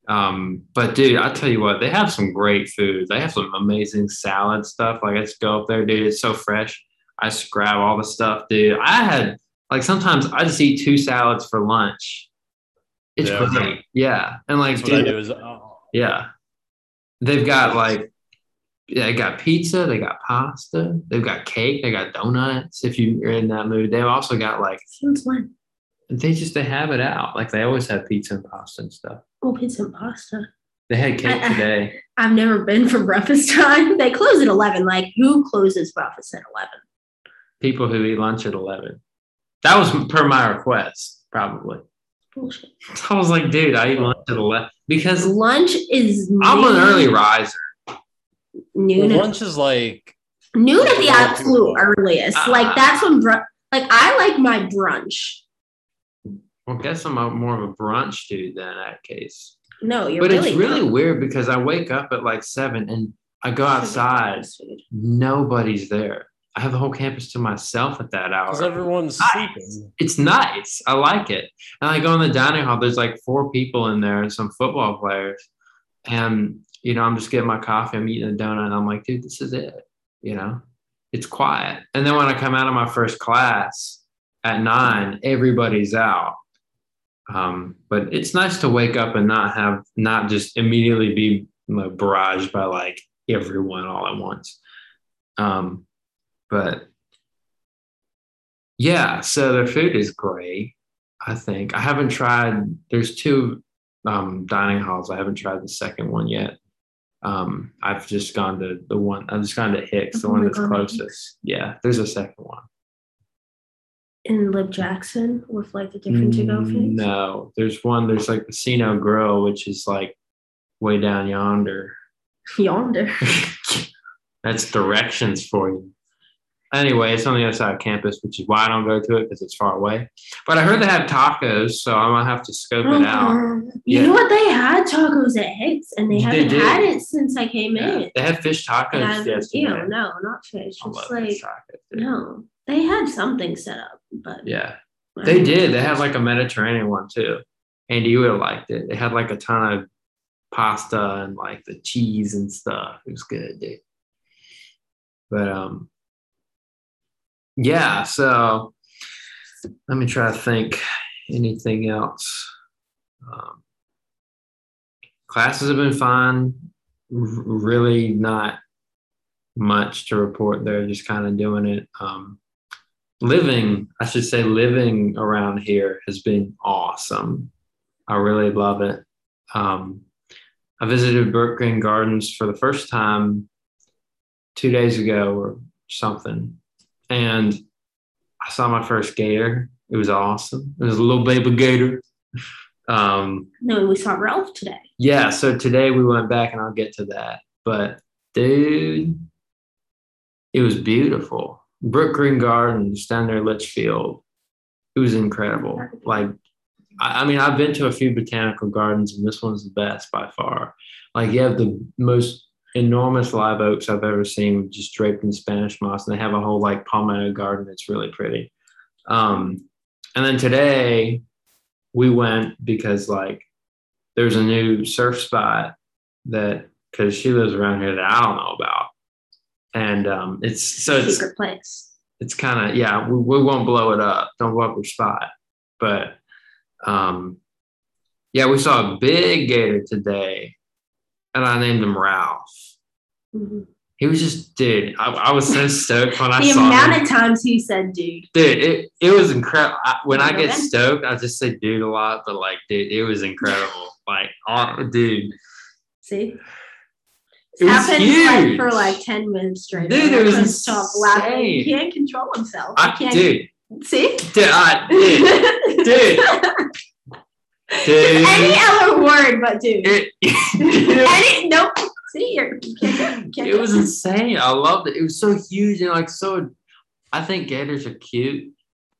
But dude, I tell you what, they have some great food. They have some amazing salad stuff. Like I just go up there, dude, it's so fresh. I just grab all the stuff, dude. I had, like, sometimes I just eat 2 salads for lunch. It's great. Yeah. And like, dude, what I do is, yeah, they've got like, yeah, they got pizza, they got pasta, they've got cake, they got donuts. If you're in that mood, they've also got like, they have it out. Like they always have pizza and pasta and stuff. Oh, pizza and pasta. They had cake today. I've never been for breakfast time. They close at 11. Like, who closes breakfast at 11? People who eat lunch at 11. That was per my request, probably. Bullshit. I was like, dude, I eat lunch at 11 because lunch is noon. I'm an early riser. Noon. Well, lunch is like noon at the absolute earliest. Like that's when like I like my brunch. I guess I'm more of a brunch dude than that case. No, you're but really it's really dumb. Weird because I wake up at like 7 and I go outside. Nobody's there. I have the whole campus to myself at that hour. Because everyone's sleeping. It's nice. I like it. And I go in the dining hall. There's like 4 people in there and some football players. And, you know, I'm just getting my coffee. I'm eating a donut. And I'm like, dude, this is it. You know, it's quiet. And then when I come out of my first class at 9, everybody's out. But it's nice to wake up and not just immediately be like barraged by like everyone all at once. But yeah, so their food is great. I think I haven't tried, there's 2, dining halls. I haven't tried the second one yet. I've just gone to the one, I've just gone to Hicks, the one that's closest. Yeah. There's a second one. In Lake Jackson with like the different to-go foods? No, there's like Casino Grill, which is like way down yonder. Yonder. That's directions for you. Anyway, it's on the other side of campus, which is why I don't go to it because it's far away. But I heard they have tacos, so I'm gonna have to scope it out. You know what? They had tacos at Hicks, and they haven't had it since I came in. They had fish tacos yesterday. No, not fish. I love like fish tacos, no. They had something set up, but yeah, they did. They had like a Mediterranean one too. Andy, you would have liked it. They had like a ton of pasta and like the cheese and stuff. It was good, dude. But yeah. So let me try to think anything else. Classes have been fine. Really not much to report there. Just kind of doing it. Living around here has been awesome. I really love it. I visited Brookgreen Gardens for the first time 2 days ago or something. And I saw my first gator. It was awesome. It was a little baby gator. No, we saw Ralph today. Yeah. So today we went back and I'll get to that. But dude, it was beautiful. Brookgreen Gardens down there, Litchfield. It was incredible. Like, I mean, I've been to a few botanical gardens, and this one's the best by far. Like, you have the most enormous live oaks I've ever seen, just draped in Spanish moss, and they have a whole like palmetto garden that's really pretty. And then today we went because like there's a new surf spot that because she lives around here that I don't know about. And it's secret place. It's kind of, yeah, we won't blow it up. Don't blow up your spot. But yeah, we saw a big gator today, and I named him Ralph. Mm-hmm. He was just, dude, I was so stoked when I saw him. The amount of times he said, dude. Dude, it was incredible. When I get stoked, I just say dude a lot, but, like, dude, it was incredible. Like, oh, dude. See? It was huge. Like, for, like, 10 minutes straight. Dude, it was insane. He can't control himself. See? Dude. Dude. Any other word but dude. Nope. See, you can't it was insane. I loved it. It was so huge and like so. I think gators are cute,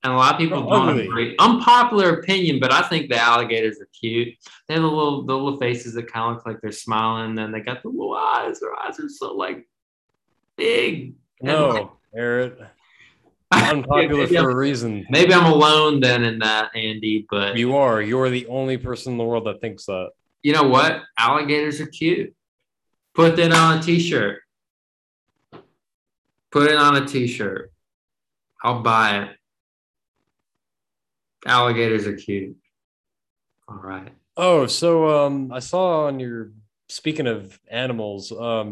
and a lot of people don't agree. Unpopular opinion, but I think the alligators are cute. They have the little faces that kind of look like they're smiling, and then they got the little eyes. Their eyes are so like big. No, like, Eric. Unpopular for a reason. Maybe I'm alone then in that, Andy. But you are. You are the only person in the world that thinks that. You know what? Alligators are cute. Put that on a t-shirt. Put it on a t-shirt. I'll buy it. Alligators are cute. All right. Oh, so I saw on your, speaking of animals, I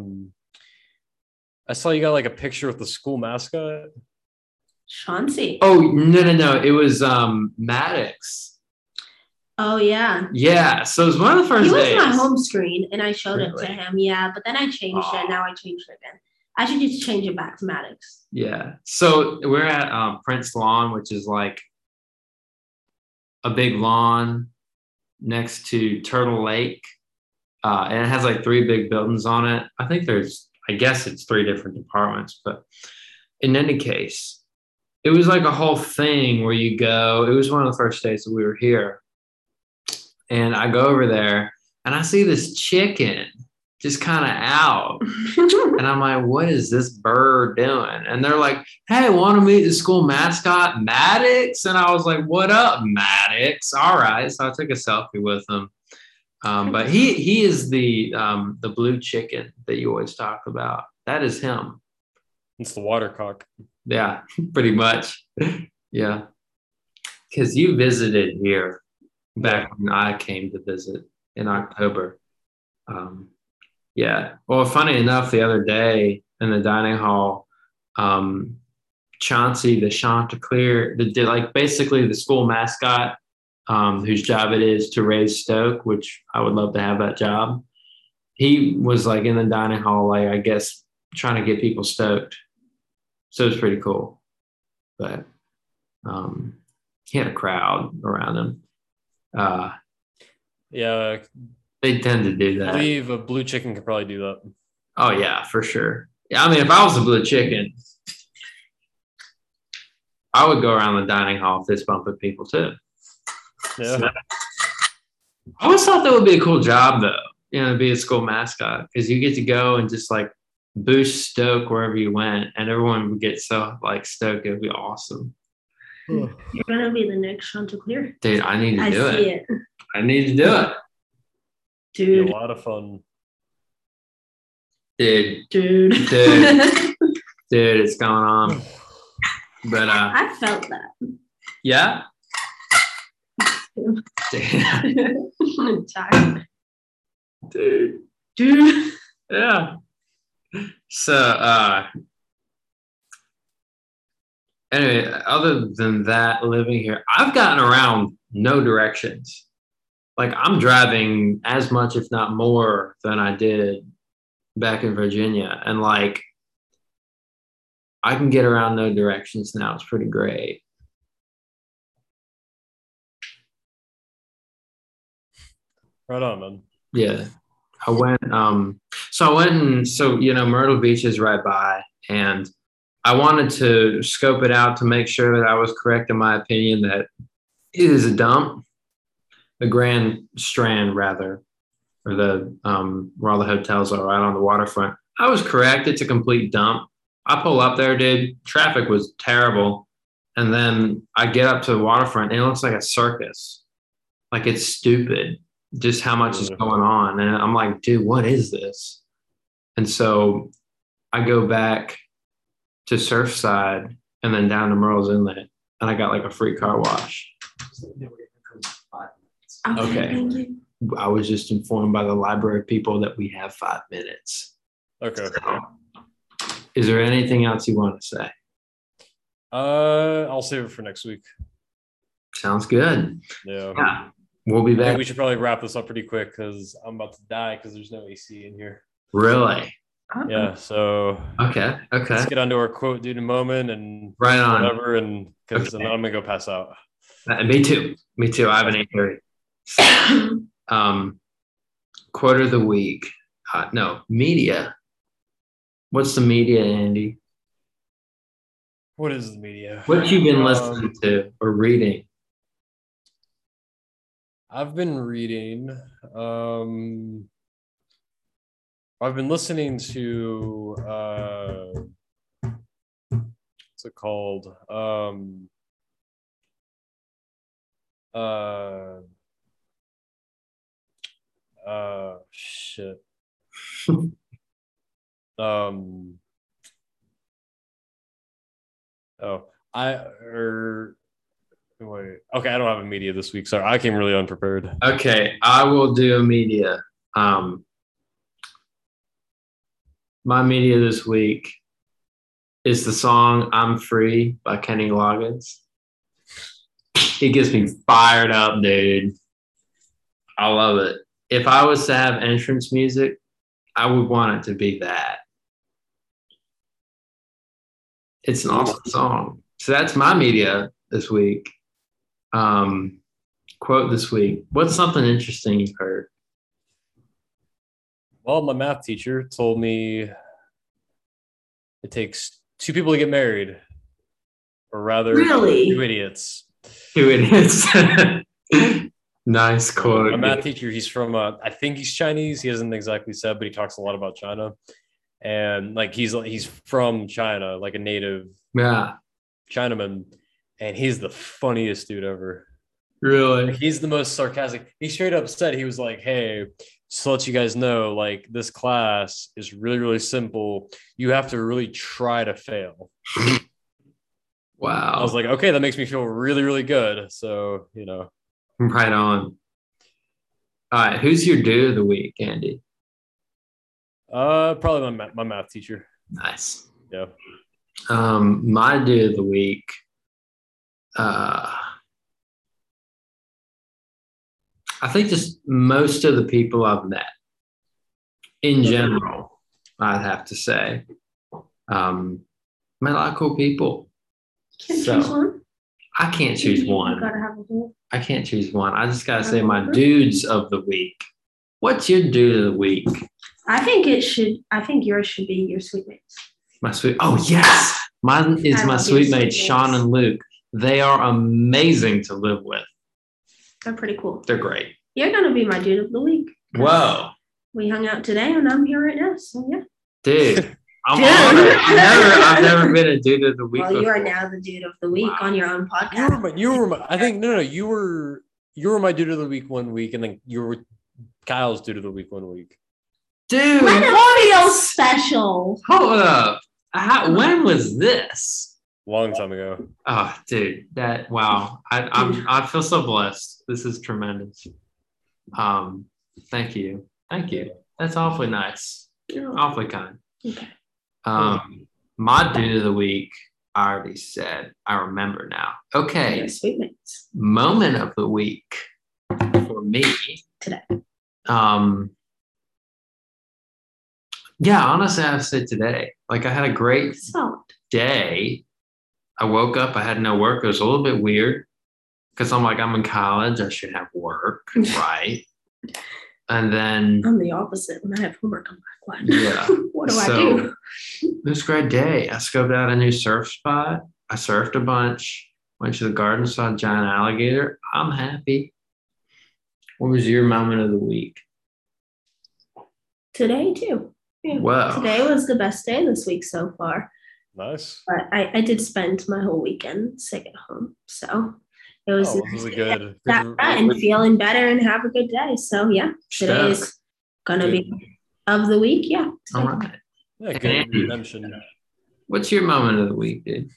saw you got like a picture with the school mascot. Chauncey. Oh, no. It was Maddox. Oh, yeah. Yeah. So it was one of the first days. He was on my home screen, and I showed it to him. Yeah. But then I changed it. Now I changed it again. I should just change it back to Maddox. Yeah. So we're at Prince Lawn, which is like a big lawn next to Turtle Lake. And it has like 3 big buildings on it. I think I guess it's 3 different departments. But in any case, it was like a whole thing where you go. It was one of the first days that we were here. And I go over there and I see this chicken just kind of out. And I'm like, what is this bird doing? And they're like, hey, want to meet the school mascot, Maddox? And I was like, what up, Maddox? All right. So I took a selfie with him. But he is the blue chicken that you always talk about. That is him. It's the watercock. Yeah, pretty much. Yeah. Because you visited here. Back when I came to visit in October. Yeah. Well, funny enough, the other day in the dining hall, Chauncey, the Chanticleer, like basically the school mascot, whose job it is to raise stoke, which I would love to have that job. He was like in the dining hall, like I guess trying to get people stoked. So it's pretty cool. But he had a crowd around him. Yeah, they tend to do that. I believe a blue chicken could probably do that. Oh yeah, for sure. Yeah, I mean, if I was a blue chicken, I would go around the dining hall fist bumping people too. Yeah. So, I always thought that would be a cool job though, you know, to be a school mascot, because you get to go and just like boost stoke wherever you went, and everyone would get so like stoked. It would be awesome. You're gonna be the next Chanticleer, dude. I need to do it. I need to do it, dude. Be a lot of fun, dude. Dude, it's going on. But I felt that. Yeah. Dude. Yeah. So. Anyway, other than that, living here, I've gotten around no directions. Like, I'm driving as much, if not more, than I did back in Virginia. And, like, I can get around no directions now. It's pretty great. Right on, man. Yeah. I went, you know, Myrtle Beach is right by, and I wanted to scope it out to make sure that I was correct in my opinion that it is a dump, the Grand Strand rather, or the where all the hotels are right on the waterfront. I was correct. It's a complete dump. I pull up there, dude. Traffic was terrible. And then I get up to the waterfront and it looks like a circus. Like, it's stupid just how much is going on. And I'm like, dude, what is this? And so I go back to Surfside and then down to Merle's Inlet, and I got like a free car wash. Okay. I was just informed by the library people that we have 5 minutes. Okay. So, is there anything else you want to say? I'll save it for next week. Sounds good. Yeah. We'll be back. We should probably wrap this up pretty quick because I'm about to die because there's no AC in here. Really? Yeah. So okay. Let's get onto our quote, dude, in a moment, and right on. Whatever, and because okay. I'm gonna go pass out. Me too. I have an 8:30. Quote of the week. No, media. What's the media, Andy? What is the media? What you been listening to or reading? I've been reading. I've been listening to what's it called? Shit. Okay, I don't have a media this week. Sorry, I came really unprepared. Okay, I will do a media. My media this week is the song "I'm Free" by Kenny Loggins. It gets me fired up, dude. I love it. If I was to have entrance music, I would want it to be that. It's an awesome song. So that's my media this week. Quote this week. What's something interesting you've heard? Well, my math teacher told me it takes two people to get married, or rather, really? Two idiots. Nice quote. My math teacher, he's from, I think he's Chinese. He hasn't exactly said, but he talks a lot about China. And like he's from China, like a native Chinaman, and he's the funniest dude ever. Really? He's the most sarcastic. He straight up said, he was like, "Hey, just to let you guys know, like this class is really, really simple. You have to really try to fail." Wow. I was like, okay, that makes me feel really, really good. So, you know. Right on. All right. Who's your dude of the week, Andy? Probably my math teacher. Nice. Yeah. My dude of the week. I think just most of the people I've met in general, I'd have to say. Met a lot of cool people. I can't choose one. I can't choose one. I just got to say my dudes of the week. What's your dude of the week? I think yours should be your sweet mates. Oh, yes. Mine is my sweet mates, Sean and Luke. They are amazing to live with. They're pretty cool. They're great. You're going to be my dude of the week. Whoa. We hung out today and I'm here right now. So, yeah. Dude. I've never been a dude of the week. Well, you are now the dude of the week on your own podcast. You were my dude of the week one week, and then you were Kyle's dude of the week one week. Dude, what a special. Hold up. When was this? Long time ago. Oh, dude, I feel so blessed. This is tremendous. Thank you. That's awfully nice. You're awfully kind. Okay. My dude of the week, I already said, I remember now. Okay. Moment of the week for me today. Yeah, honestly, I have said today. Like, I had a great day. I woke up, I had no work. It was a little bit weird because I'm like, I'm in college, I should have work, right? And then I'm the opposite. When I have homework, I'm like, what? Yeah. What do? It was a great day. I scoped out a new surf spot. I surfed a bunch, went to the garden, saw a giant alligator. I'm happy. What was your moment of the week? Today, too. Yeah. Wow. Today was the best day this week so far. Nice. But I did spend my whole weekend sick at home. So it was really good. And feeling better and have a good day. So, yeah, today is going to be Of the week, yeah. All right. Yeah, good redemption. What's your moment of the week, dude?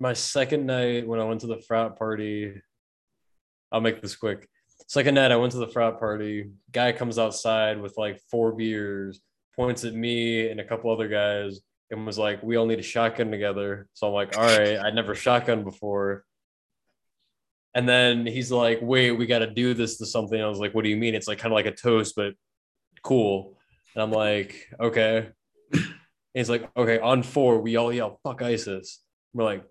My second night when I went to the frat party. I'll make this quick. Second night I went to the frat party. Guy comes outside with like 4 beers, points at me and a couple other guys, and was like, "We all need a shotgun together." So I'm like, "All right, I'd never shotgunned before." And then he's like, "Wait, we got to do this to something." I was like, "What do you mean?" It's like kind of like a toast, but cool. And I'm like, "Okay." And he's like, "Okay, on 4, we all yell, 'Fuck ISIS.'" We're like,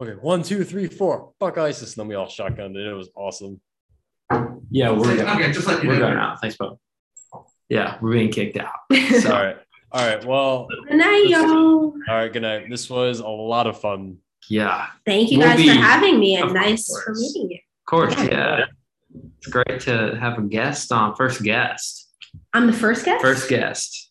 "Okay, 1, 2, 3, 4, fuck ISIS." And then we all shotgunned it. It was awesome. Yeah, we're going out. Thanks, Bob. Yeah, we're being kicked out. So. All right. Well, good night, y'all. All right, good night. This was a lot of fun. Yeah. Thank you guys for having me, and nice for meeting you. Of course, yeah. It's great to have a guest on. First guest. I'm the first guest? First guest.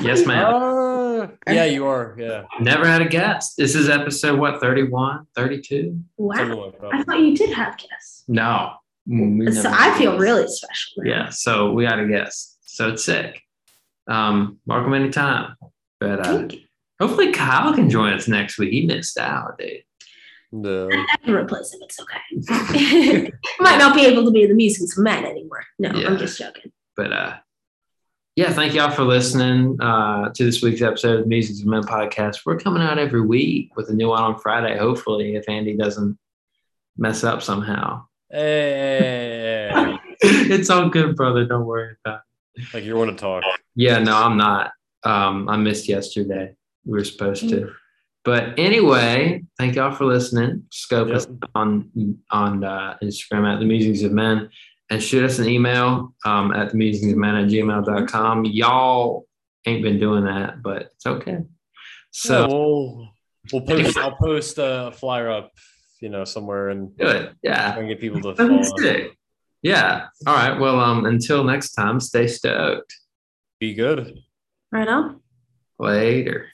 Yes, ma'am. Yeah, you are. Yeah. Never had a guest. This is episode, 31, 32? Wow. I thought you did have guests. No. So I feel really special. Yeah, so we got a guest. So it's sick. Welcome anytime. But thank you. Hopefully Kyle can join us next week. He missed out, dude. No. I can replace him. It's okay. Might not be able to be in the music's man anymore. No, yeah. I'm just joking. But yeah, thank y'all for listening to this week's episode of the Music's Men podcast. We're coming out every week with a new one on Friday, hopefully, if Andy doesn't mess up somehow. Hey. It's all good, brother. Don't worry about it. Like, you want to talk. Yeah, no, I'm not. I missed yesterday. We were supposed to. But anyway, thank y'all for listening. Scope us on Instagram at The Musings of Men, and shoot us an email at themusingsofmen@gmail.com. Y'all ain't been doing that, but it's okay. So we'll post. I'll post a flyer up, somewhere, and do it. Yeah, and get people to follow. Yeah. All right. Well, until next time, stay stoked. Be good. Right on. Later.